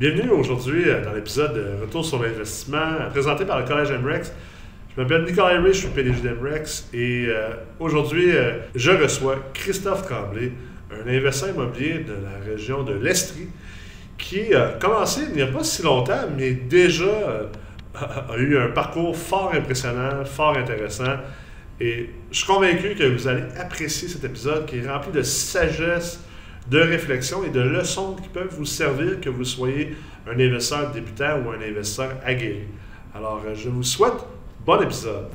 Bienvenue aujourd'hui dans l'épisode de Retour sur l'investissement présenté par le Collège MREX. Je m'appelle Nicolas Irish, je suis PDG de MREX et aujourd'hui je reçois Christophe Tremblay, un investisseur immobilier de la région de l'Estrie qui a commencé il n'y a pas si longtemps mais déjà a eu un parcours fort impressionnant, fort intéressant et je suis convaincu que vous allez apprécier cet épisode qui est rempli de sagesse, de réflexion et de leçons qui peuvent vous servir que vous soyez un investisseur débutant ou un investisseur aguerri. Alors, je vous souhaite bon épisode!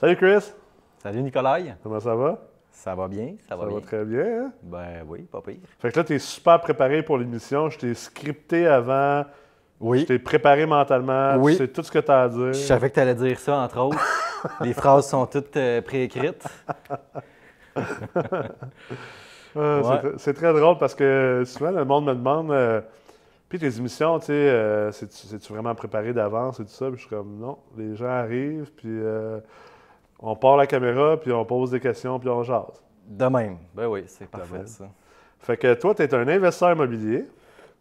Salut Chris! Salut Nicolas! Comment ça va? Ça va bien, ça va bien. Ça va très bien, hein? Ben oui, pas pire. Fait que là, t'es super préparé pour l'émission, je t'ai scripté avant... Oui. Je t'ai préparé mentalement, oui. Tu sais tout ce que tu as à dire. Je savais que tu allais dire ça, entre autres. Les phrases sont toutes préécrites. C'est très drôle parce que souvent, le monde me demande puis tes émissions, tu sais, c'est-tu vraiment préparé d'avance et tout ça? Puis je suis comme non, les gens arrivent, puis on part la caméra, puis on pose des questions, puis on jase. De même. Ben oui, c'est parfait ça. Fait que toi, tu es un investisseur immobilier.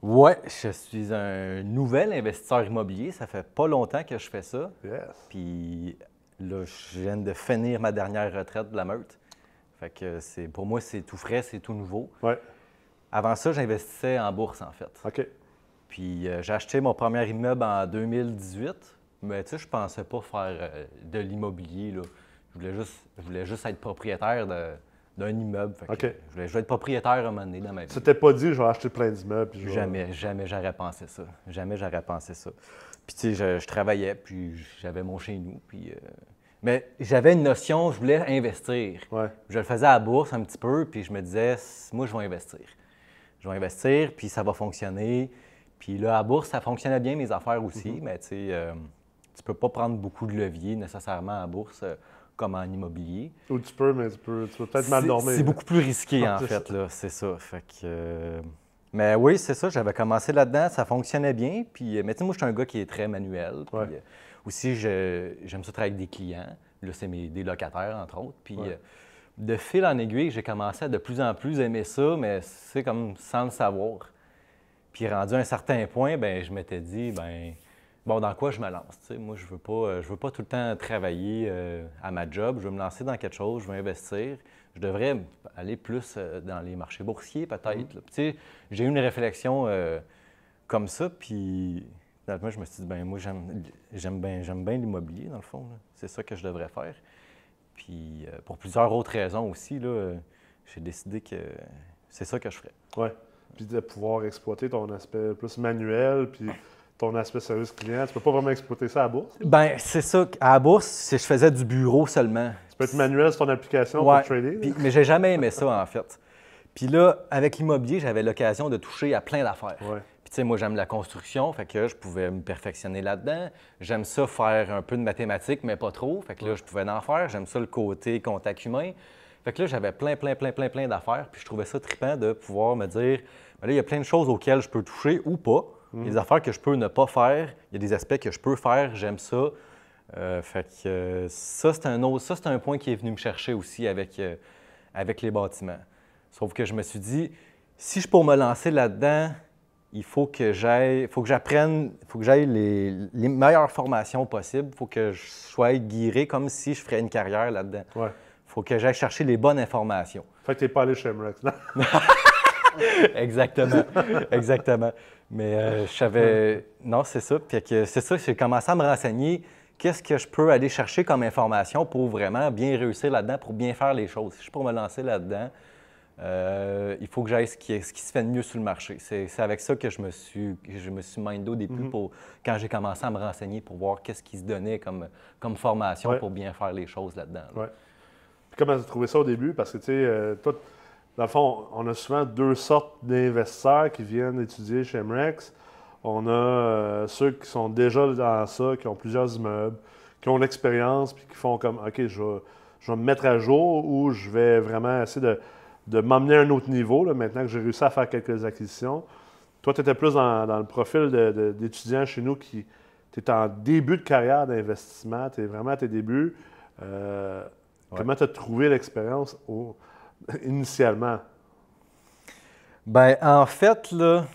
Oui, je suis un nouvel investisseur immobilier. Ça fait pas longtemps que je fais ça. Yes. Puis là, je viens de finir ma dernière retraite de la meute. Fait que pour moi, c'est tout frais, c'est tout nouveau. Ouais. Avant ça, j'investissais en bourse, en fait. OK. Puis j'ai acheté mon premier immeuble en 2018. Mais tu sais, je pensais pas faire de l'immobilier, là. Je voulais juste être propriétaire d'un immeuble. Fait que okay. Je voulais être propriétaire à un moment donné dans ma vie. Tu t'es pas dit, je vais acheter plein d'immeubles? Jamais j'aurais pensé ça. Puis, tu sais, je travaillais, puis j'avais mon chez-nous. Puis, mais j'avais une notion, je voulais investir. Ouais. Je le faisais à la bourse un petit peu, puis je me disais, moi, je vais investir. Puis ça va fonctionner. Puis là, à la bourse, ça fonctionnait bien, mes affaires aussi. Mm-hmm. Mais tu sais, tu peux pas prendre beaucoup de levier nécessairement à la bourse. Comme en immobilier. Ou tu peux, mais tu peux peut-être mal dormir. C'est beaucoup plus risqué, en fait, là, c'est ça. Fait que, mais oui, c'est ça, j'avais commencé là-dedans, ça fonctionnait bien. Puis, mais tu sais, moi, je suis un gars qui est très manuel. Puis, ouais. Aussi, j'aime ça travailler avec des clients. Là, c'est des locataires, entre autres. Puis, ouais. De fil en aiguille, j'ai commencé à de plus en plus aimer ça, mais c'est comme sans le savoir. Puis, rendu à un certain point, ben je m'étais dit, bon, dans quoi je me lance? T'sais? Moi, je veux pas tout le temps travailler à ma job. Je veux me lancer dans quelque chose, je veux investir. Je devrais aller plus dans les marchés boursiers, peut-être. Mm-hmm. J'ai eu une réflexion comme ça, puis moi, je me suis dit, moi, j'aime bien l'immobilier, dans le fond. Là. C'est ça que je devrais faire. Puis pour plusieurs autres raisons aussi, là, j'ai décidé que c'est ça que je ferais. Oui, puis de pouvoir exploiter ton aspect plus manuel, puis... ton aspect service client, tu peux pas vraiment exploiter ça à la bourse? Bien, c'est ça. À la bourse, je faisais du bureau seulement. Tu peux être manuel sur ton application pour trader? Puis, mais j'ai jamais aimé ça, en fait. Puis là, avec l'immobilier, j'avais l'occasion de toucher à plein d'affaires. Ouais. Puis tu sais, moi, j'aime la construction, fait que je pouvais me perfectionner là-dedans. J'aime ça faire un peu de mathématiques, mais pas trop, fait que là, je pouvais en faire. J'aime ça le côté contact humain. Fait que là, j'avais plein d'affaires, puis je trouvais ça trippant de pouvoir me dire, bien, là, il y a plein de choses auxquelles je peux toucher ou pas. Il y a des affaires que je peux ne pas faire, il y a des aspects que je peux faire, j'aime ça. Fait que ça, c'est un point qui est venu me chercher aussi avec les bâtiments. Sauf que je me suis dit, si je peux me lancer là-dedans, il faut que j'aille les meilleures formations possibles, il faut que je sois guidé comme si je ferais une carrière là-dedans. Ouais. Faut que j'aille chercher les bonnes informations. Fait que t'es pas allé chez MREX, non? Exactement. Mais je savais... Non, c'est ça. Puis que c'est ça, j'ai commencé à me renseigner qu'est-ce que je peux aller chercher comme information pour vraiment bien réussir là-dedans, pour bien faire les choses. Si je peux me lancer là-dedans, il faut que j'aille ce qui se fait de mieux sur le marché. C'est avec ça que je me suis mindé au début pour, quand j'ai commencé à me renseigner pour voir qu'est-ce qui se donnait comme formation pour bien faire les choses là-dedans. Là. Ouais. Puis comment tu as trouvé ça au début? Parce que, tu sais, toi... Dans le fond, on a souvent deux sortes d'investisseurs qui viennent étudier chez MREX. On a ceux qui sont déjà dans ça, qui ont plusieurs immeubles, qui ont l'expérience, puis qui font comme « OK, je vais me mettre à jour » ou « je vais vraiment essayer de m'emmener à un autre niveau, là, maintenant que j'ai réussi à faire quelques acquisitions. » Toi, tu étais plus dans le profil d'étudiant chez nous qui t'es en début de carrière d'investissement, tu es vraiment à tes débuts. Comment tu as trouvé l'expérience initialement? Bien, en fait, là,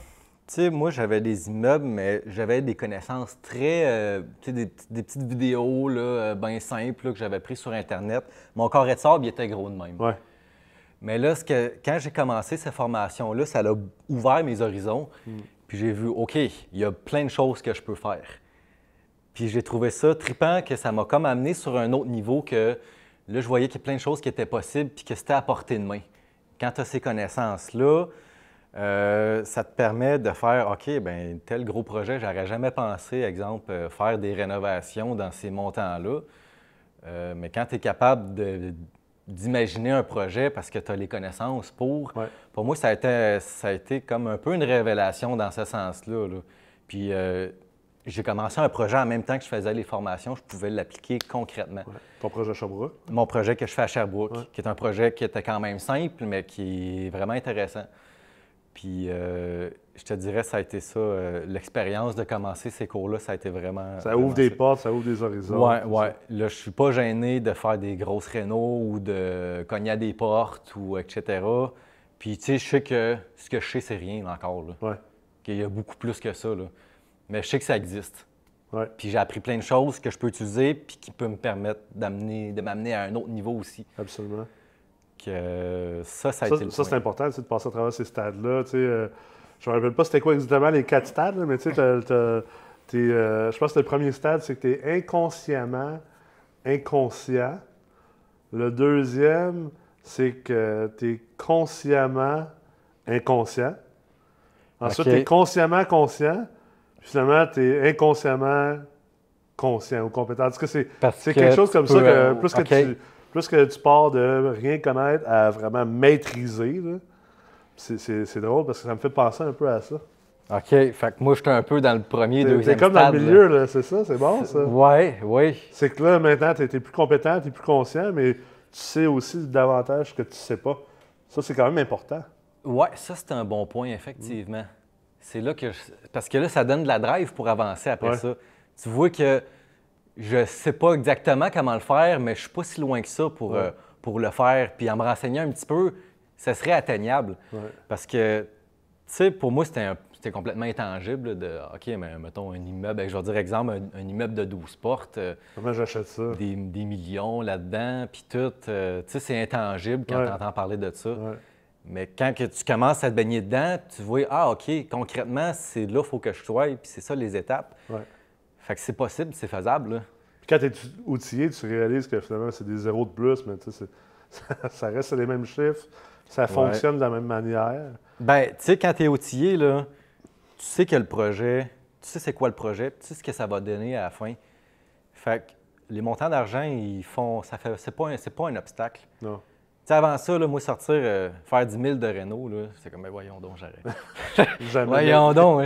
tu sais, moi, j'avais des immeubles, mais j'avais des connaissances très... tu sais, des petites vidéos, là, bien simples, là, que j'avais prises sur Internet. Mon carré de sable, il était gros de même. Ouais. Mais là, quand j'ai commencé cette formation-là, ça a ouvert mes horizons. Puis j'ai vu, OK, il y a plein de choses que je peux faire. Puis j'ai trouvé ça trippant, que ça m'a comme amené sur un autre niveau, que là, je voyais qu'il y a plein de choses qui étaient possibles, puis que c'était à portée de main. Quand tu as ces connaissances-là, ça te permet de faire, OK, ben tel gros projet, j'aurais jamais pensé, exemple, faire des rénovations dans ces montants-là. Mais quand tu es capable d'imaginer un projet parce que tu as les connaissances pour moi, ça a été comme un peu une révélation dans ce sens-là. Là. Puis j'ai commencé un projet en même temps que je faisais les formations, je pouvais l'appliquer concrètement. Ouais. Ton projet à Sherbrooke? Mon projet que je fais à Sherbrooke, ouais. Qui est un projet qui était quand même simple, mais qui est vraiment intéressant. Puis, je te dirais, ça a été ça, l'expérience de commencer ces cours-là, ça a été vraiment… Ça ouvre des portes, ça ouvre des horizons. Oui, oui. Là, je suis pas gêné de faire des grosses rénos ou de cogner à des portes ou etc. Puis, tu sais, je sais que ce que je sais, c'est rien encore. Oui. Qu'il y a beaucoup plus que ça, là. Mais je sais que ça existe. Oui. Puis, j'ai appris plein de choses que je peux utiliser puis qui peut me permettre de m'amener à un autre niveau aussi. Absolument. Ça c'est important, de passer à travers ces stades-là. Je ne me rappelle pas c'était quoi exactement les 4 stades, là, mais je pense que le premier stade, c'est que tu es inconsciemment inconscient. Le deuxième, c'est que tu es consciemment inconscient. Ensuite, okay. Tu es consciemment conscient. Puis finalement, tu es inconsciemment conscient ou compétent. Est-ce que c'est quelque chose comme ça? Plus que tu pars de rien connaître à vraiment maîtriser, c'est drôle parce que ça me fait penser un peu à ça. OK. Fait que moi, j'étais un peu dans le premier, deuxième stade. C'est comme dans le milieu, là. C'est ça? C'est bon, ça? Oui, oui. C'est que là, maintenant, tu es plus compétent, tu es plus conscient, mais tu sais aussi davantage que tu ne sais pas. Ça, c'est quand même important. Oui, ça, c'est un bon point, effectivement. C'est là que... Parce que là, ça donne de la drive pour avancer après ça. Tu vois que... Je ne sais pas exactement comment le faire, mais je ne suis pas si loin que ça pour le faire. Puis en me renseignant un petit peu, ça serait atteignable. Ouais. Parce que, tu sais, pour moi, c'était complètement intangible là, de, OK, mais mettons un immeuble, je vais dire exemple, un immeuble de 12 portes. Comment j'achète ça? Des millions là-dedans, puis tout. Tu sais, c'est intangible quand tu entends parler de ça. Ouais. Mais quand que tu commences à te baigner dedans, tu vois, ah, OK, concrètement, c'est là qu'il faut que je sois, puis c'est ça les étapes. Ouais. Fait que c'est possible, c'est faisable, là. Puis quand tu es outillé, tu réalises que finalement, c'est des zéros de plus, mais tu sais, ça reste les mêmes chiffres, ça fonctionne de la même manière. Ben, tu sais, quand tu es outillé, là, tu sais que le projet, tu sais c'est quoi le projet, tu sais ce que ça va donner à la fin. Fait que les montants d'argent, ils font, ça fait, c'est pas un obstacle. Non. Tu sais, avant ça, là, moi, sortir, faire 10 000 de réno, là, c'est comme, ben voyons donc, j'arrête. Voyons donc,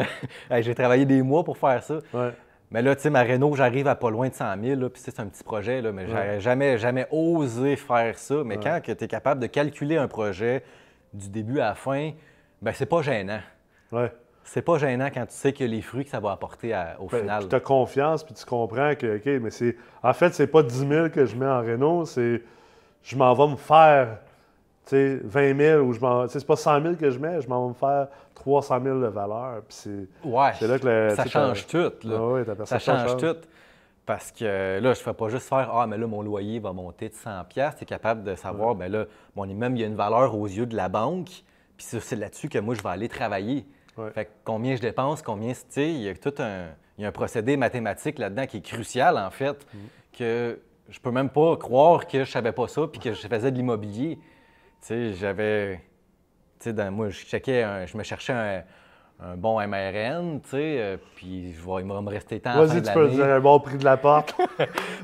hey, j'ai travaillé des mois pour faire ça. Ouais. Mais là, tu sais, ma réno, j'arrive à pas loin de 100 000, puis c'est un petit projet, là, mais j'aurais jamais osé faire ça. Mais quand tu es capable de calculer un projet du début à la fin, bien, c'est pas gênant. Ouais. C'est pas gênant quand tu sais que les fruits que ça va apporter au final. Tu as confiance, puis tu comprends que, OK, mais c'est... En fait, c'est pas 10 000 que je mets en réno, c'est... Je m'en vais me faire, tu sais, 20 000 ou je m'en... Tu sais, c'est pas 100 000 que je mets, je m'en vais me faire... 300 000 de valeur, puis c'est là que ça change tout. Là. Ah oui, ça change tout. Parce que là, je ne fais pas juste faire « Ah, mais là, mon loyer va monter de 100 $.» Tu es capable de savoir, bien là, mon immeuble, il y a une valeur aux yeux de la banque, puis c'est là-dessus que moi, je vais aller travailler. Ouais. Fait que combien je dépense, combien... Tu sais, il y a un procédé mathématique là-dedans qui est crucial, en fait, que je peux même pas croire que je savais pas ça, puis que je faisais de l'immobilier. Tu sais, j'avais... moi, je me cherchais un bon MRN, tu sais, puis il va me rester tant à la fin de l'année. Vas-y, tu peux dire un bon prix de la porte.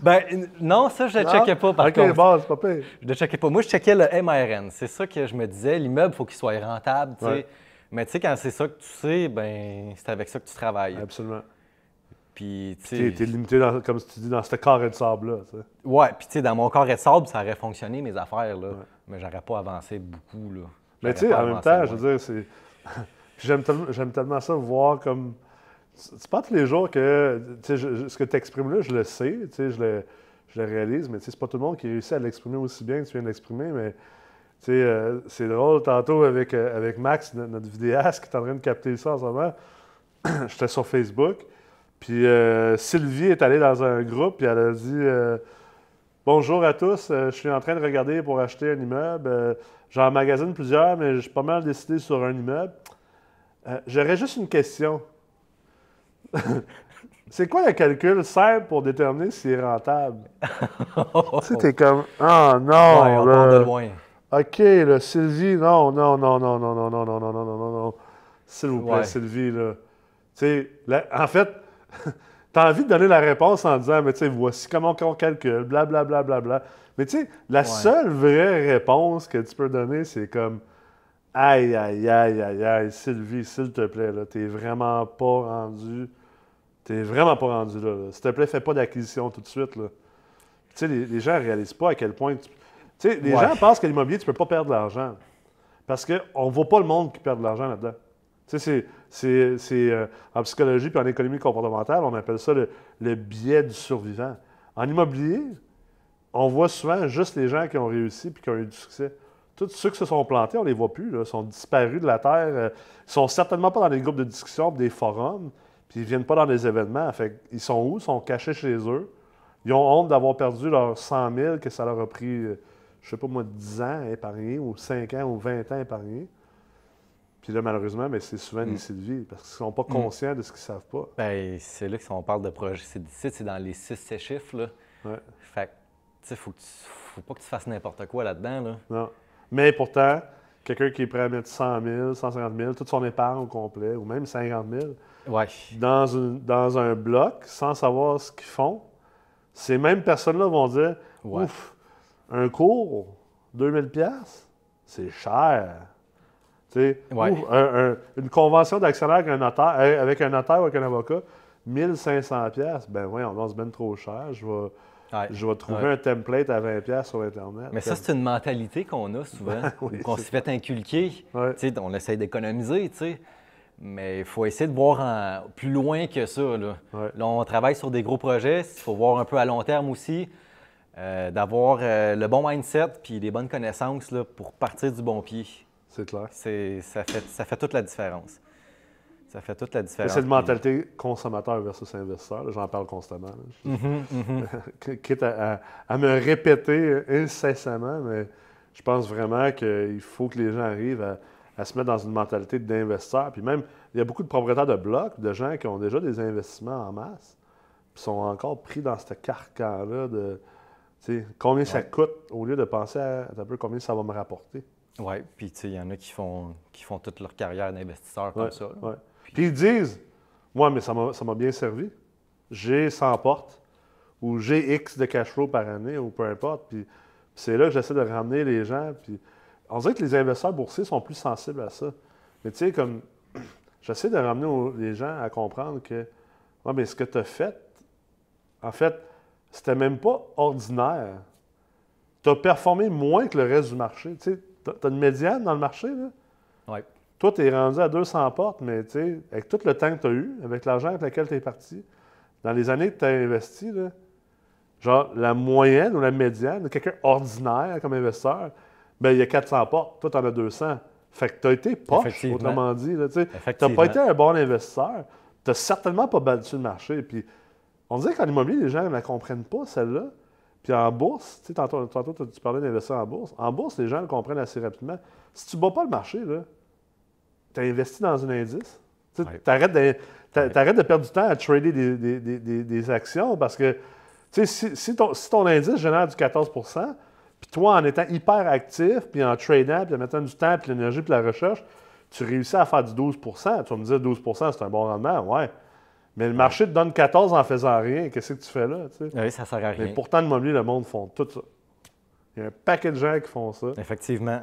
Ben non, ça, je ne le checkais pas, par contre. OK, bon, c'est pas pire. Je ne le checkais pas. Moi, je checkais le MRN. C'est ça que je me disais, l'immeuble, il faut qu'il soit rentable, tu sais. Ouais. Mais tu sais, quand c'est ça que tu sais, ben c'est avec ça que tu travailles. Absolument. Puis, tu sais... T'es limité, comme tu dis, dans ce carré de sable-là, tu sais. Ouais, puis tu sais, dans mon carré de sable, ça aurait fonctionné, mes affaires, là. Ouais. Mais j'aurais pas avancé beaucoup, là. Mais tu sais, en même temps, je veux dire, c'est... J'aime tellement ça voir comme... C'est pas tous les jours que... Ce que tu exprimes là, je le sais, tu sais, je le réalise, mais c'est pas tout le monde qui réussit à l'exprimer aussi bien que tu viens de l'exprimer, mais c'est drôle, tantôt avec Max, notre vidéaste, qui est en train de capter ça en ce moment, j'étais sur Facebook, puis Sylvie est allée dans un groupe, puis elle a dit bonjour à tous, je suis en train de regarder pour acheter un immeuble, j'en magasine plusieurs, mais je suis pas mal décidé sur un immeuble. J'aurais juste une question. C'est quoi le calcul simple pour déterminer s'il est rentable? Tu sais, t'es comme, ah oh, non! Ouais, on parle de loin. OK, là, Sylvie, non. S'il vous plaît, ouais. Sylvie, là. Tu sais, en fait, t'as envie de donner la réponse en disant, mais tu sais, voici comment on calcule, blablabla. Mais tu sais, la seule vraie réponse que tu peux donner, c'est comme, aïe, aïe, aïe, aïe, aïe, Sylvie, s'il te plaît, là, t'es vraiment pas rendu. T'es vraiment pas rendu là. S'il te plaît, fais pas d'acquisition tout de suite. Tu sais, les gens réalisent pas à quel point... Tu sais, les gens pensent que l'immobilier, tu peux pas perdre de l'argent. Parce qu'on ne voit pas le monde qui perd de l'argent là-dedans. Tu sais, c'est en psychologie puis en économie comportementale, on appelle ça le biais du survivant. En immobilier, on voit souvent juste les gens qui ont réussi puis qui ont eu du succès. Tous ceux qui se sont plantés, on les voit plus. Ils sont disparus de la terre. Ils sont certainement pas dans des groupes de discussion, des forums. Puis ils ne viennent pas dans des événements. Fait ils sont où? Ils sont cachés chez eux. Ils ont honte d'avoir perdu leurs 100 000 que ça leur a pris, je sais pas moi, 10 ans à épargner, ou 5 ans, ou 20 ans à épargner. Puis là, malheureusement, c'est souvent des Sylvie, parce qu'ils ne sont pas conscients de ce qu'ils ne savent pas. Bien, c'est là que si on parle de projet, c'est dans les 6 chiffres, là. Ouais. Fait que, tu sais, faut pas que tu fasses n'importe quoi là-dedans, là. Non. Mais pourtant, quelqu'un qui est prêt à mettre 100 000, 150 000, toute son épargne au complet, ou même 50 000, dans un bloc, sans savoir ce qu'ils font, ces mêmes personnes-là vont dire « Ouf, un cours, 2000$, c'est cher. » Une convention d'actionnaire avec un notaire ou avec un avocat, 1500$, ben voyons, on se ben trop cher, je vais trouver un template à 20$ sur Internet. Mais ça, c'est une mentalité qu'on a souvent, qu'on se fait inculquer. On essaie d'économiser, tu sais. Mais il faut essayer de voir plus loin que ça. Là. Là, on travaille sur des gros projets. Il faut voir un peu à long terme aussi, d'avoir le bon mindset puis les bonnes connaissances là, pour partir du bon pied. C'est clair. Ça fait toute la différence. Ça fait toute la différence. C'est une mentalité consommateur versus investisseur. J'en parle constamment. Quitte à me répéter incessamment, mais je pense vraiment qu'il faut que les gens arrivent à se mettre dans une mentalité d'investisseur. Puis même, il y a beaucoup de propriétaires de blocs, de gens qui ont déjà des investissements en masse, puis sont encore pris dans ce carcan-là de combien ça coûte, au lieu de penser à un peu combien ça va me rapporter. Oui, puis il y en a qui font toute leur carrière d'investisseur comme ça. Puis ils disent, moi, mais ça m'a bien servi. J'ai 100 portes, ou j'ai X de cash flow par année, ou peu importe. Puis c'est là que j'essaie de ramener les gens. Puis on dirait que les investisseurs boursiers sont plus sensibles à ça. Mais tu sais, comme j'essaie de ramener les gens à comprendre que ouais, mais ce que tu as fait, en fait, c'était même pas ordinaire. Tu as performé moins que le reste du marché. Tu sais, tu as une médiane dans le marché, là. Ouais. Toi, tu es rendu à 200 portes, mais tu sais, avec tout le temps que tu as eu, avec l'argent avec lequel tu es parti, dans les années que tu as investi, là, genre la moyenne ou la médiane, quelqu'un ordinaire comme investisseur, bien, il y a 400 portes, toi, tu en as 200. Fait que tu as été poche, autrement dit. Tu n'as pas été un bon investisseur. Tu n'as certainement pas battu le marché. Puis, on dirait qu'en immobilier, les gens ne la comprennent pas, celle-là. Puis en bourse, tantôt, tu parlais d'investir en bourse. En bourse, les gens le comprennent assez rapidement. Si tu ne bats pas le marché, tu as investi dans un indice. Tu arrêtes de perdre du temps à trader des actions parce que si ton indice génère du 14 %, puis toi, en étant hyper actif, puis en tradant, puis en mettant du temps, puis l'énergie, puis la recherche, tu réussis à faire du 12 %. Tu vas me dire 12 % c'est un bon rendement, ouais. Mais le marché te donne 14 en faisant rien. Qu'est-ce que tu fais là? Tu sais? Oui, ça ne sert à rien. Mais pourtant, l'immobilier, le monde font tout ça. Il y a un paquet de gens qui font ça. Effectivement.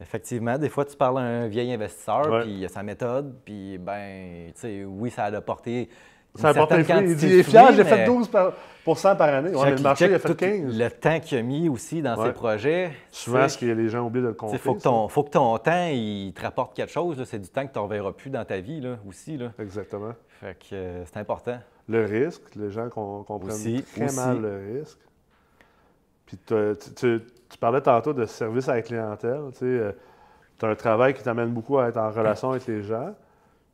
Effectivement. Des fois, tu parles à un vieil investisseur, puis il a sa méthode, puis ben, tu sais, oui, ça a porté. Ça a porté fruits. Il dit, il est fier, j'ai fait 12 % par année. Ouais, mais le marché, il a fait 15. Le temps qu'il a mis aussi dans ses projets. Souvent, ce que les gens oublient de le compter. Faut que ton temps, il te rapporte quelque chose. C'est du temps que tu n'en verras plus dans ta vie là, aussi. Là. Exactement. Fait que c'est important. Le risque, les gens comprennent très mal le risque. Puis tu parlais tantôt de service à la clientèle. Tu as un travail qui t'amène beaucoup à être en relation avec les gens.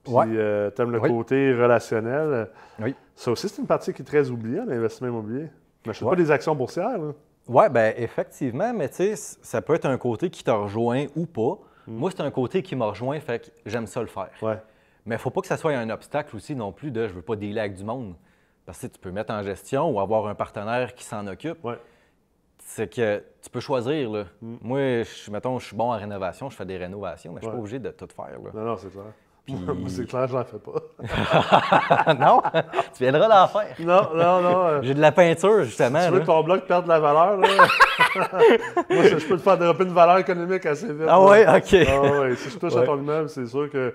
Puis ouais. Tu aimes le oui. côté relationnel. Oui. Ça aussi, c'est une partie qui est très oubliée, l'investissement immobilier. Je ne sais pas des actions boursières. Oui, bien effectivement, mais tu sais, ça peut être un côté qui te rejoint ou pas. Moi, c'est un côté qui me rejoint, fait que j'aime ça le faire. Ouais. Mais il ne faut pas que ça soit un obstacle aussi non plus de « je ne veux pas dealer avec du monde ». Parce que tu peux mettre en gestion ou avoir un partenaire qui s'en occupe. Ouais. C'est que tu peux choisir. Là. Moi, mettons, je suis bon en rénovation, je fais des rénovations, mais je ne suis pas obligé de tout faire. Là. Non, non, c'est clair. Puis... Moi, c'est clair, je n'en fais pas. Non? Tu viendras l'en faire. Non, non, non. J'ai de la peinture, justement. Si tu veux que ton bloc perde de la valeur, là. Moi, je peux te faire développer une valeur économique assez vite. Ah oui, OK. Ah, ouais. Si je touche à ton immeuble, c'est sûr qu'il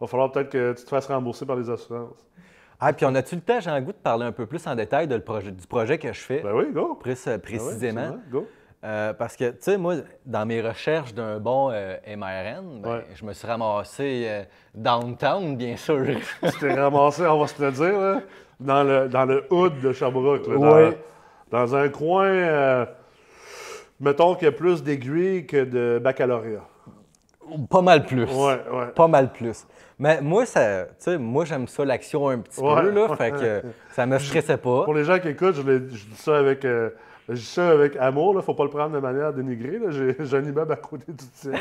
va falloir peut-être que tu te fasses rembourser par les assurances. Ah, puis on a-tu le temps, j'ai le goût de parler un peu plus en détail de du projet que je fais? Ben oui, go! Précisément. Ben oui, go. Parce que, tu sais, moi, dans mes recherches d'un bon MRN, ben, je me suis ramassé downtown, bien sûr. Tu t'es ramassé, on va se le dire, là, dans le hood de Sherbrooke. Là, dans un coin, mettons qu'il y a plus d'aiguilles que de baccalauréat. Pas mal plus. Pas mal plus. Mais moi, ça, moi j'aime ça l'action un petit peu, là, fait que ça me stressait pas. Pour les gens qui écoutent, je dis ça avec, amour, là, faut pas le prendre de manière dénigrée. J'ai un immeuble à côté du tien.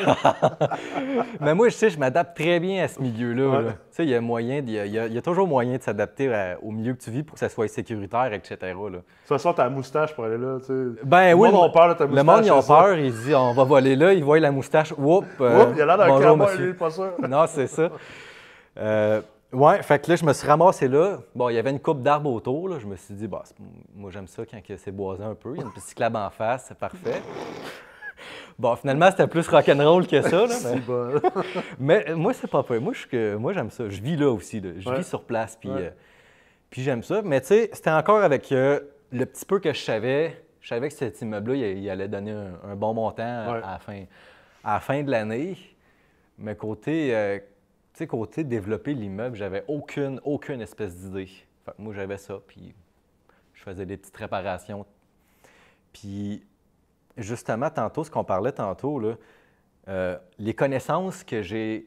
Mais moi, je m'adapte très bien à ce milieu-là. Il y a moyen, il y a toujours moyen de s'adapter au milieu que tu vis pour que ça soit sécuritaire, etc. Là. De toute façon, ta moustache pour aller là, tu sais. Ben oui, le monde a peur de ta moustache. Le monde, ils ont peur, ils se disent, on va voler là, ils voient la moustache, whoop. Il a l'air d'un cowboy, lui, pas sûr. Non, c'est ça. Ouais, fait que là, je me suis ramassé là. Bon, il y avait une coupe d'arbres autour, là. Je me suis dit, bah, moi, j'aime ça quand c'est boisé un peu. Il y a une petite cyclable en face, c'est parfait. Bon, finalement, c'était plus rock'n'roll que ça, là. Mais, bon. Mais moi, c'est pas vrai. Moi, j'aime ça. Je vis là aussi, là. Je vis sur place, puis puis j'aime ça. Mais tu sais, c'était encore avec le petit peu que je savais. Je savais que cet immeuble-là, il allait donner un bon montant à la fin de l'année. Mais côté... côté développer l'immeuble, j'avais aucune espèce d'idée. Enfin, moi, j'avais ça, puis je faisais des petites réparations. Puis, justement, tantôt, ce qu'on parlait tantôt, là, les connaissances que j'ai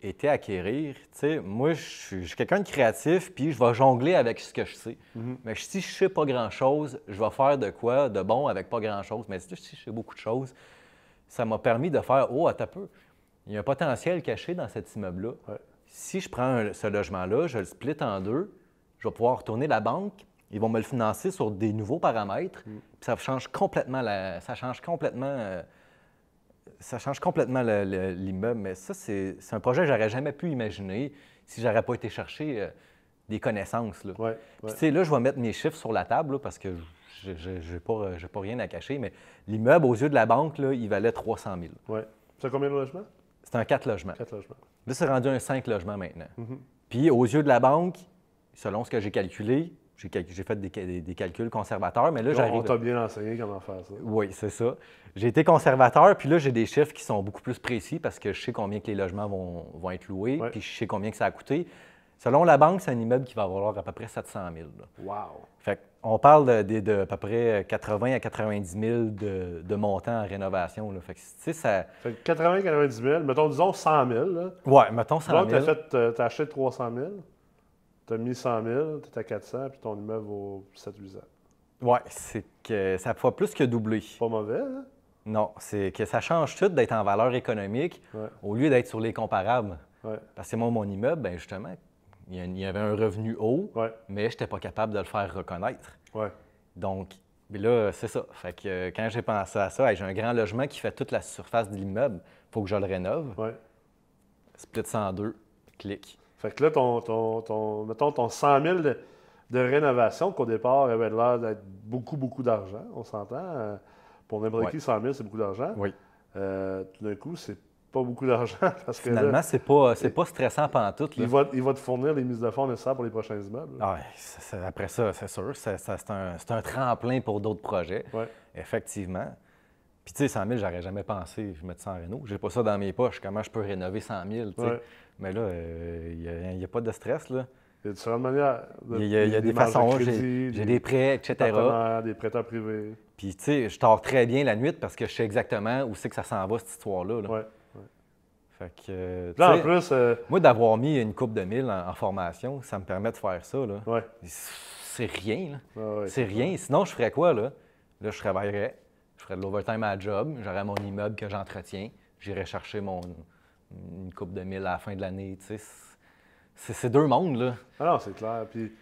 été acquérir, tu sais, moi, je suis quelqu'un de créatif, puis je vais jongler avec ce que je sais. Mais si je sais pas grand-chose, je vais faire de quoi de bon avec pas grand-chose. Mais si je sais beaucoup de choses, ça m'a permis de faire « Oh, attends un peu! » Il y a un potentiel caché dans cet immeuble-là. Si je prends ce logement-là, je le split en deux, je vais pouvoir retourner la banque, ils vont me le financer sur des nouveaux paramètres, puis ça change complètement l'immeuble. Mais ça, c'est un projet que j'aurais jamais pu imaginer si j'aurais pas été chercher des connaissances. Là. Puis tu sais, là, je vais mettre mes chiffres sur la table là, parce que je n'ai pas rien à cacher, mais l'immeuble, aux yeux de la banque, là, il valait 300 000. C'est combien de logements? C'est un 4 logements. 4 logements. Là, c'est rendu un 5 logements maintenant. Puis, aux yeux de la banque, selon ce que j'ai calculé, j'ai fait des calculs conservateurs, mais là, j'arrive... On t'a bien enseigné comment faire ça. Oui, c'est ça. J'ai été conservateur, puis là, j'ai des chiffres qui sont beaucoup plus précis parce que je sais combien que les logements vont être loués, puis je sais combien que ça a coûté. Selon la banque, c'est un immeuble qui va valoir à peu près 700 000. Là. Wow! Fait qu'on parle de à peu près 80 à 90 000 de montant en rénovation. Là. Fait que, tu sais, ça... Fait que 80 à 90 000, mettons, disons 100 000. Là. Ouais, mettons 100 000. Donc, t'as acheté 300 000, t'as mis 100 000, t'es à 400, puis ton immeuble vaut 700-800. Ouais, c'est que ça fait plus que doubler. Pas mauvais, hein? Non, c'est que ça change tout d'être en valeur économique au lieu d'être sur les comparables. Parce que moi, mon immeuble, bien justement, il y avait un revenu haut, mais je n'étais pas capable de le faire reconnaître. Donc, mais là, c'est ça. Fait que quand j'ai pensé à ça, hey, j'ai un grand logement qui fait toute la surface de l'immeuble. Il faut que je le rénove. Split 102, clic. Fait que là, mettons, ton 100 000 de rénovation, qu'au départ, avait l'air d'être beaucoup d'argent, on s'entend. Pour n'importe qui, 100 000, c'est beaucoup d'argent. Tout d'un coup, c'est pas beaucoup d'argent. Finalement, c'est pas stressant pantoute. Il va te fournir les mises de fonds nécessaires pour les prochains immeubles. Ah, après ça, c'est sûr. C'est un tremplin pour d'autres projets. Effectivement. Puis, tu sais, 100 000, j'aurais jamais pensé je mettre ça en réno. J'ai pas ça dans mes poches. Comment je peux rénover 100 000? Mais là, il n'y a pas de stress. Là. Il y a différentes manières. Il y a des façons. J'ai des prêts, etc. Des prêteurs privés. Puis, tu sais, je dors très bien la nuit parce que je sais exactement où c'est que ça s'en va, cette histoire-là. Là. Ouais, ouais. Fait que, là, en plus, moi, d'avoir mis une coupe de mille en formation, ça me permet de faire ça. Ouais. C'est rien. Là. Ah, ouais, c'est rien. Vrai. Sinon, je ferais quoi? Là, je travaillerais. Je ferais de l'overtime à la job. J'aurais mon immeuble que j'entretiens. J'irais chercher une coupe de mille à la fin de l'année. Tu sais, c'est deux mondes, là. Ah non, c'est clair. Puis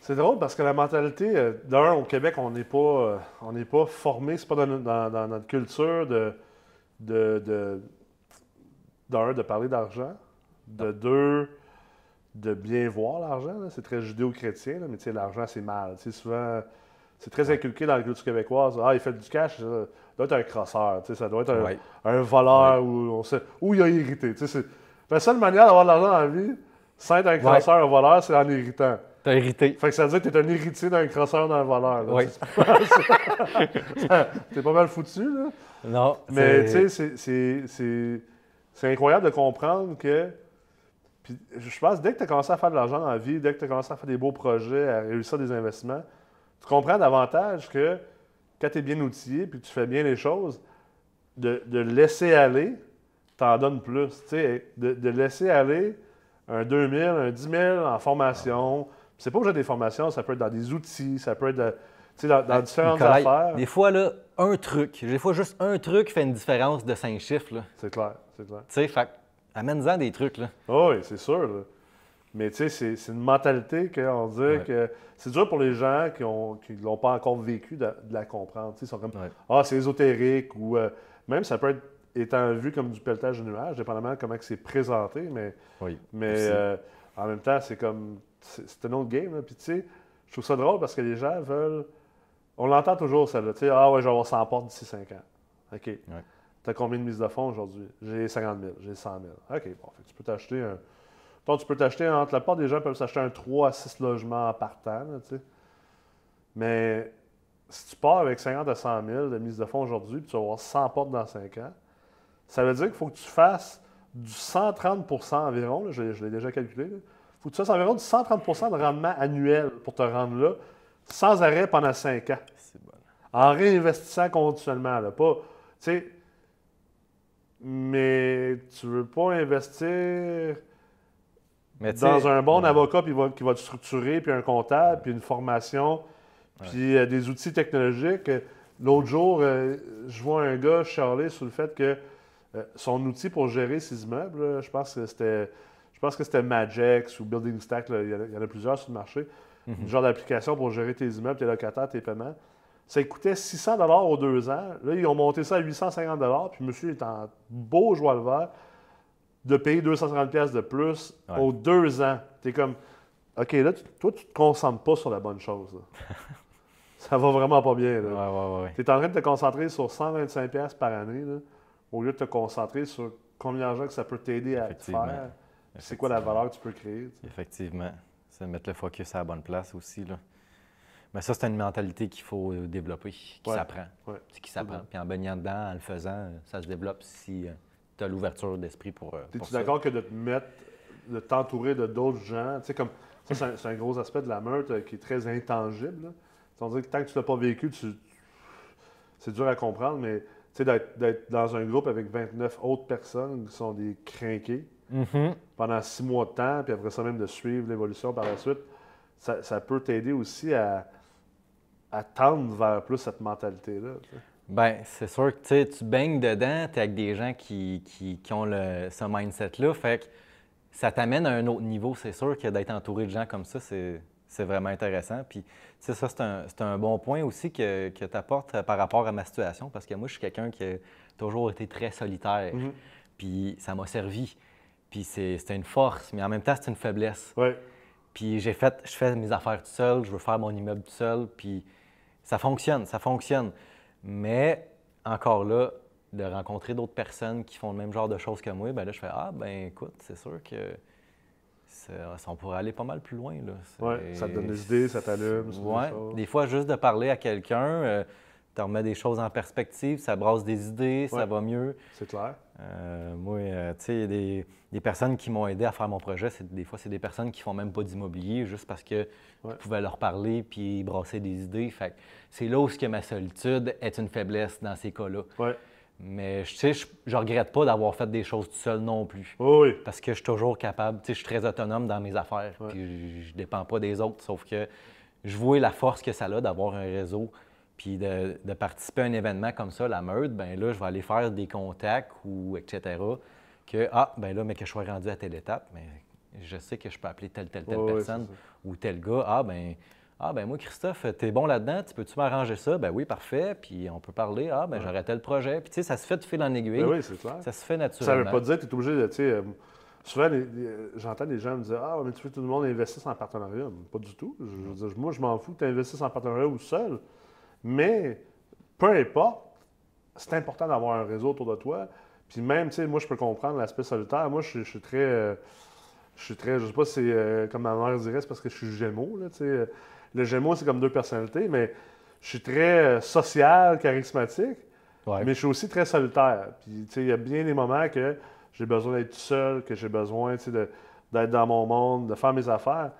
c'est drôle parce que la mentalité, d'un, au Québec, on n'est pas formé, c'est pas dans notre culture de parler d'argent, de deux, de bien voir l'argent. C'est très judéo-chrétien, mais tu sais, l'argent, c'est mal. Tu sais, souvent, c'est très inculqué dans la culture québécoise. Ah, il fait du cash, ça doit être un crosseur, tu sais, ça doit être un voleur, ou il a hérité. Tu sais, la seule manière d'avoir de l'argent dans la vie, sans être un crosseur, un voleur, c'est en héritant. T'as hérité. Fait que ça veut dire que t'es un héritier d'un crosseur, d'un voleur. Là. Oui. T'es pas mal foutu, là. Non. Mais tu sais, c'est incroyable de comprendre que. Puis je pense que dès que t'as commencé à faire de l'argent dans la vie, dès que t'as commencé à faire des beaux projets, à réussir des investissements, tu comprends davantage que quand t'es bien outillé puis que tu fais bien les choses, de laisser aller, t'en donnes plus. Tu sais, de laisser aller. Un 2000, un 10 000 en formation. C'est pas obligé des formations, ça peut être dans des outils, ça peut être dans différentes affaires. Des fois, là, un truc, des fois juste un truc fait une différence de 5 chiffres. C'est clair, c'est clair. Tu sais, fait amène-en des trucs, là. Oh, oui, c'est sûr. Là. Mais tu sais, c'est une mentalité qu'on dit que c'est dur pour les gens qui ne l'ont pas encore vécu de la comprendre. T'sais, ils sont comme ah, c'est ésotérique ou même ça peut être étant vu comme du pelletage de nuages, dépendamment de comment c'est présenté, mais en même temps, c'est comme. C'est un autre game. Là. Puis, tu sais, je trouve ça drôle parce que les gens veulent. On l'entend toujours, celle-là. Tu sais, ah ouais, je vais avoir 100 portes d'ici 5 ans. OK. Ouais. T'as combien de mises de fonds aujourd'hui? J'ai 50 000, j'ai 100 000. OK, bon, fait que tu peux t'acheter un. Donc, tu peux t'acheter entre la porte, des gens peuvent s'acheter un 3 à 6 logements en partant, tu sais. Mais si tu pars avec 50 à 100 000 de mises de fonds aujourd'hui, puis tu vas avoir 100 portes dans 5 ans, ça veut dire qu'il faut que tu fasses du 130 % environ, là, je l'ai déjà calculé, il faut que tu fasses environ du 130 % de rendement annuel pour te rendre là, sans arrêt pendant 5 ans. C'est bon. En réinvestissant continuellement. Là, pas, mais tu ne veux pas investir dans un bon avocat qui va te structurer, puis un comptable, puis une formation, puis des outils technologiques. L'autre jour, je vois un gars charler sur le fait que son outil pour gérer ses immeubles, là, je pense que c'était MAGEX ou Building Stack, là, il y en a plusieurs sur le marché, un genre d'application pour gérer tes immeubles, tes locataires, tes paiements. Ça coûtait 600 $ aux 2 ans. Là, ils ont monté ça à 850 $ puis monsieur est en beau joie le vert de payer 250 $ de plus aux 2 ans. T'es comme, OK, là, toi, tu te concentres pas sur la bonne chose. Là. Ça va vraiment pas bien. T'es en train de te concentrer sur 125 $ par année. Là, au lieu de te concentrer sur combien d'argent que ça peut t'aider à faire, c'est quoi la valeur que tu peux créer. T'sais. Effectivement. C'est mettre le focus à la bonne place aussi. Là. Mais ça, c'est une mentalité qu'il faut développer, qui s'apprend. C'est qui s'apprend. Puis en baignant dedans, en le faisant, ça se développe si tu as l'ouverture d'esprit pour ça. Es-tu d'accord que de te mettre, de t'entourer de d'autres gens, tu sais, comme ça, c'est un gros aspect de la meute qui est très intangible. Là. C'est-à-dire que tant que tu ne l'as pas vécu, c'est dur à comprendre, mais tu sais, d'être dans un groupe avec 29 autres personnes qui sont des crinqués pendant 6 mois de temps, puis après ça même de suivre l'évolution par la suite, ça peut t'aider aussi à tendre vers plus cette mentalité-là. Bien, c'est sûr que tu baignes dedans, tu es avec des gens qui ont ce mindset-là, fait que ça t'amène à un autre niveau, c'est sûr que d'être entouré de gens comme ça, c'est vraiment intéressant. Puis, tu sais, ça, c'est un bon point aussi que tu apportes par rapport à ma situation, parce que moi, je suis quelqu'un qui a toujours été très solitaire. Puis, ça m'a servi. Puis, c'était une force, mais en même temps, c'est une faiblesse. Puis, je fais mes affaires tout seul, je veux faire mon immeuble tout seul, puis ça fonctionne, ça fonctionne. Mais, encore là, de rencontrer d'autres personnes qui font le même genre de choses que moi, bien là, je fais « Ah, ben écoute, c'est sûr que… » On pourrait aller pas mal plus loin. Oui, ça te donne des idées, ça t'allume. Oui, des fois, juste de parler à quelqu'un, tu remets des choses en perspective, ça brasse des idées, ça va mieux. C'est clair. Moi, tu sais, des personnes qui m'ont aidé à faire mon projet, des fois, c'est des personnes qui font même pas d'immobilier juste parce que je pouvais leur parler puis brasser des idées. Fait c'est là où ce que ma solitude est une faiblesse dans ces cas-là. Ouais. Mais tu sais, je regrette pas d'avoir fait des choses tout seul non plus. Oh oui. Parce que je suis toujours capable, tu sais, je suis très autonome dans mes affaires. Ouais. Puis je dépends pas des autres, sauf que je vois la force que ça a d'avoir un réseau. Puis de participer à un événement comme ça, la meute, ben là, je vais aller faire des contacts ou etc. Que, ah, ben là, mais que je sois rendu à telle étape, mais je sais que je peux appeler telle oh, personne oui, ou tel gars. Ah, ben moi, Christophe, t'es bon là-dedans, peux-tu m'arranger ça? Ben oui, parfait. Puis on peut parler, ah, ben ouais, j'aurais tel projet. Puis tu sais, ça se fait de fil en aiguille. Ben oui, c'est clair. Ça se fait naturellement. Ça veut pas dire que t'es obligé de, tu sais, souvent, j'entends des gens me dire « Ah, mais tu veux que tout le monde investisse en partenariat? » Pas du tout. Je veux dire, moi, je m'en fous que tu investisses en partenariat ou seul. Mais peu importe, c'est important d'avoir un réseau autour de toi. Puis même, tu sais, moi, je peux comprendre l'aspect solitaire. Moi, je suis très... je sais pas si c'est comme ma mère dirait, c'est parce que je suis Gémeaux, là, tu sais. Le Gémeaux, c'est comme deux personnalités, mais je suis très social, charismatique, ouais, mais je suis aussi très solitaire. Puis, tu sais, il y a bien des moments que j'ai besoin d'être tout seul, que j'ai besoin, tu sais, d'être dans mon monde, de faire mes affaires.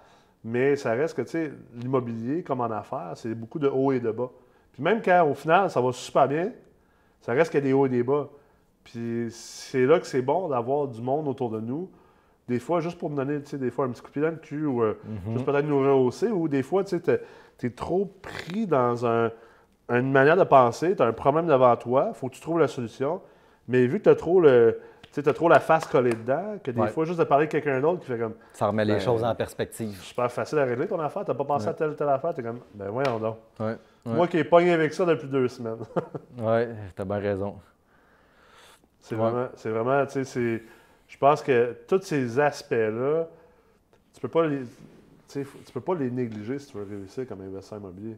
Mais ça reste que, tu sais, l'immobilier, comme en affaires, c'est beaucoup de hauts et de bas. Puis même quand, au final, ça va super bien, ça reste qu'il y a des hauts et des bas. Puis c'est là que c'est bon d'avoir du monde autour de nous, des fois, juste pour me donner, tu sais, des fois, un petit coup de pied dans le cul ou juste peut-être nous rehausser, ou des fois, tu sais, t'es trop pris dans une manière de penser, t'as un problème devant toi, faut que tu trouves la solution, mais vu que t'as trop le... Tu sais, t'as trop la face collée dedans, que des ouais, fois, juste de parler avec quelqu'un d'autre qui fait comme... Ça remet les choses en perspective. C'est super facile à régler ton affaire, t'as pas pensé ouais, à telle ou telle affaire, t'es comme, ben voyons donc. Ouais. Moi qui ai pogné avec ça depuis 2 semaines. Oui, t'as bien raison. C'est ouais, vraiment, tu sais, je pense que tous ces aspects-là, tu peux pas les négliger si tu veux réussir comme investisseur immobilier.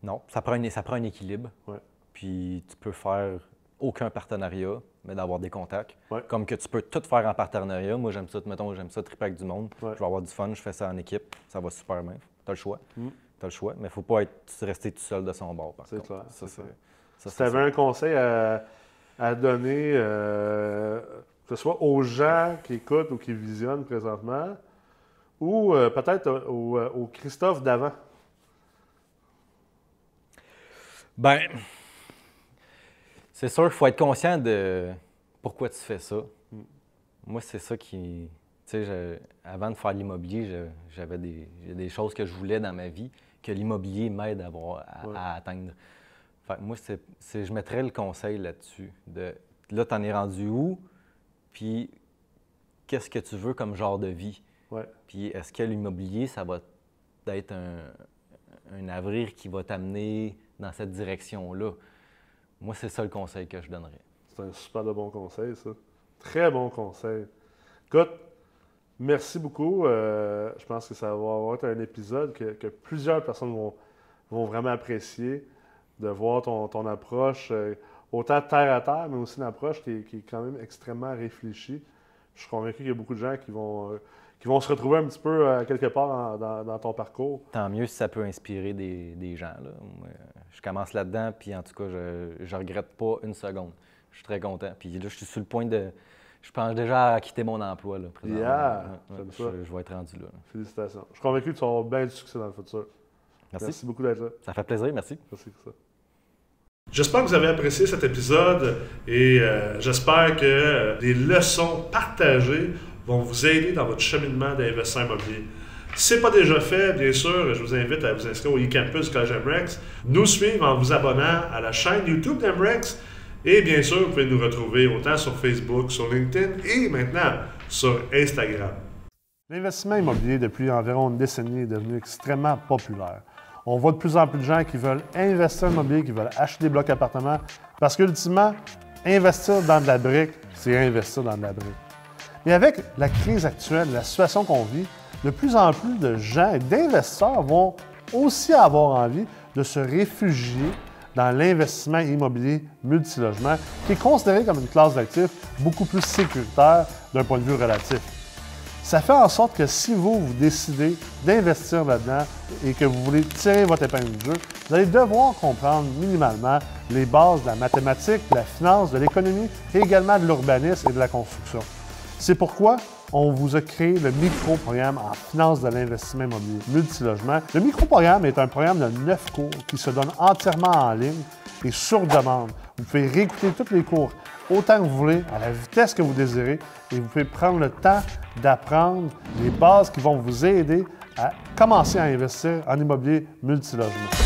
Non, ça prend un équilibre. Ouais. Puis tu peux faire aucun partenariat, mais d'avoir des contacts. Ouais. Comme que tu peux tout faire en partenariat. Moi, j'aime ça, mettons, j'aime ça triper avec du monde. Ouais. Je vais avoir du fun, je fais ça en équipe. Ça va super bien. T'as le choix. T'as le choix, mais il ne faut pas rester tout seul de son bord, par contre. Clair, ça, clair. Si tu avais un conseil à donner, que ce soit aux gens qui écoutent ou qui visionnent présentement, ou peut-être au Christophe d'avant? Ben, c'est sûr qu'il faut être conscient de pourquoi tu fais ça. Moi, c'est ça qui... Tu sais, avant de faire l'immobilier, j'avais des choses que je voulais dans ma vie, que l'immobilier m'aide à atteindre. Fait que moi, je mettrais le conseil là-dessus. Là, t'en es rendu où? Puis, qu'est-ce que tu veux comme genre de vie? Ouais. Puis, est-ce que l'immobilier, ça va être un avenir qui va t'amener dans cette direction-là? Moi, c'est ça le conseil que je donnerais. C'est un super de bon conseil, ça. Très bon conseil. Écoute, merci beaucoup. Je pense que ça va avoir été un épisode que plusieurs personnes vont vraiment apprécier, de voir ton approche, autant terre à terre, mais aussi une approche qui est quand même extrêmement réfléchie. Je suis convaincu qu'il y a beaucoup de gens qui vont se retrouver un petit peu quelque part dans ton parcours. Tant mieux si ça peut inspirer des gens. Là. Moi, je commence là-dedans, puis en tout cas, je regrette pas une seconde. Je suis très content. Puis là, je suis sur le point de... Je pense déjà à quitter mon emploi, là, présentement. Yeah, ouais, je vais être rendu là. Félicitations. Je suis convaincu que tu vas avoir bien du succès dans le futur. Merci beaucoup d'être là. Ça fait plaisir, merci. Merci pour ça. J'espère que vous avez apprécié cet épisode et j'espère que des leçons partagées vont vous aider dans votre cheminement d'investisseur immobilier. Si ce n'est pas déjà fait, bien sûr, je vous invite à vous inscrire au e-campus du Collège MREX, nous suivre en vous abonnant à la chaîne YouTube d'MREX. Et bien sûr, vous pouvez nous retrouver autant sur Facebook, sur LinkedIn et maintenant sur Instagram. L'investissement immobilier depuis environ une décennie est devenu extrêmement populaire. On voit de plus en plus de gens qui veulent investir en immobilier, qui veulent acheter des blocs appartements parce qu'ultimement, investir dans de la brique, c'est investir dans de la brique. Mais avec la crise actuelle, la situation qu'on vit, de plus en plus de gens et d'investisseurs vont aussi avoir envie de se réfugier dans l'investissement immobilier multilogement, qui est considéré comme une classe d'actifs beaucoup plus sécuritaire d'un point de vue relatif. Ça fait en sorte que si vous décidez d'investir là-dedans et que vous voulez tirer votre épingle du jeu, vous allez devoir comprendre minimalement les bases de la mathématique, de la finance, de l'économie et également de l'urbanisme et de la construction. C'est pourquoi on vous a créé le micro-programme en finance de l'investissement immobilier multilogement. Le micro-programme est un programme de 9 cours qui se donne entièrement en ligne et sur demande. Vous pouvez réécouter tous les cours autant que vous voulez, à la vitesse que vous désirez, et vous pouvez prendre le temps d'apprendre les bases qui vont vous aider à commencer à investir en immobilier multilogement.